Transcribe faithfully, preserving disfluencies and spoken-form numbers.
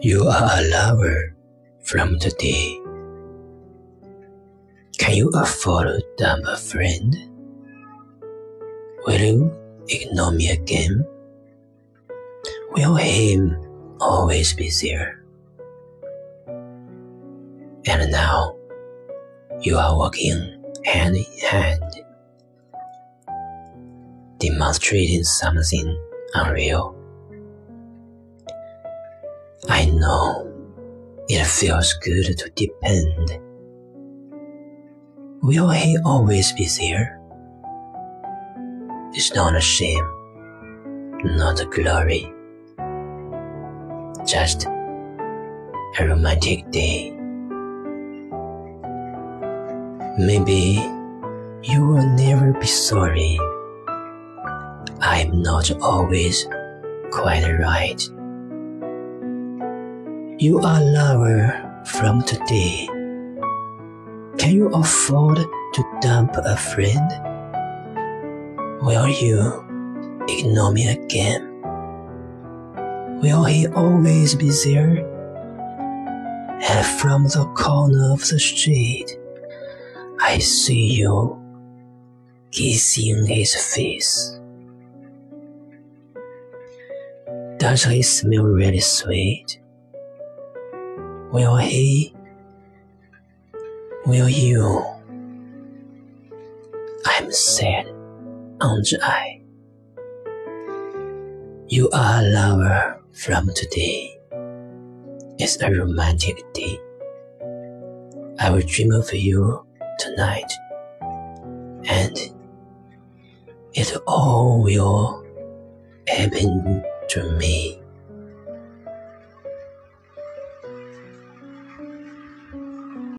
You are a lover from today. Can you afford to dump a friend? Will you ignore me again? Will him always be there? And now, you are walking hand in hand, demonstrating something unreal. I know it feels good to depend. Will he always be there? It's not a shame, not a glory, just a romantic day. Maybe you will never be sorry. I'm not always quite right. You are a lover from today. Can you afford to dump a friend? Will you ignore me again? Will he always be there? And from the corner of the street, I see you kissing his face. Does he smell really sweet? Will he? Will you? I'm sad, aren't I? You are a lover from today. It's a romantic day. I will dream of you tonight, and it all will happen to me.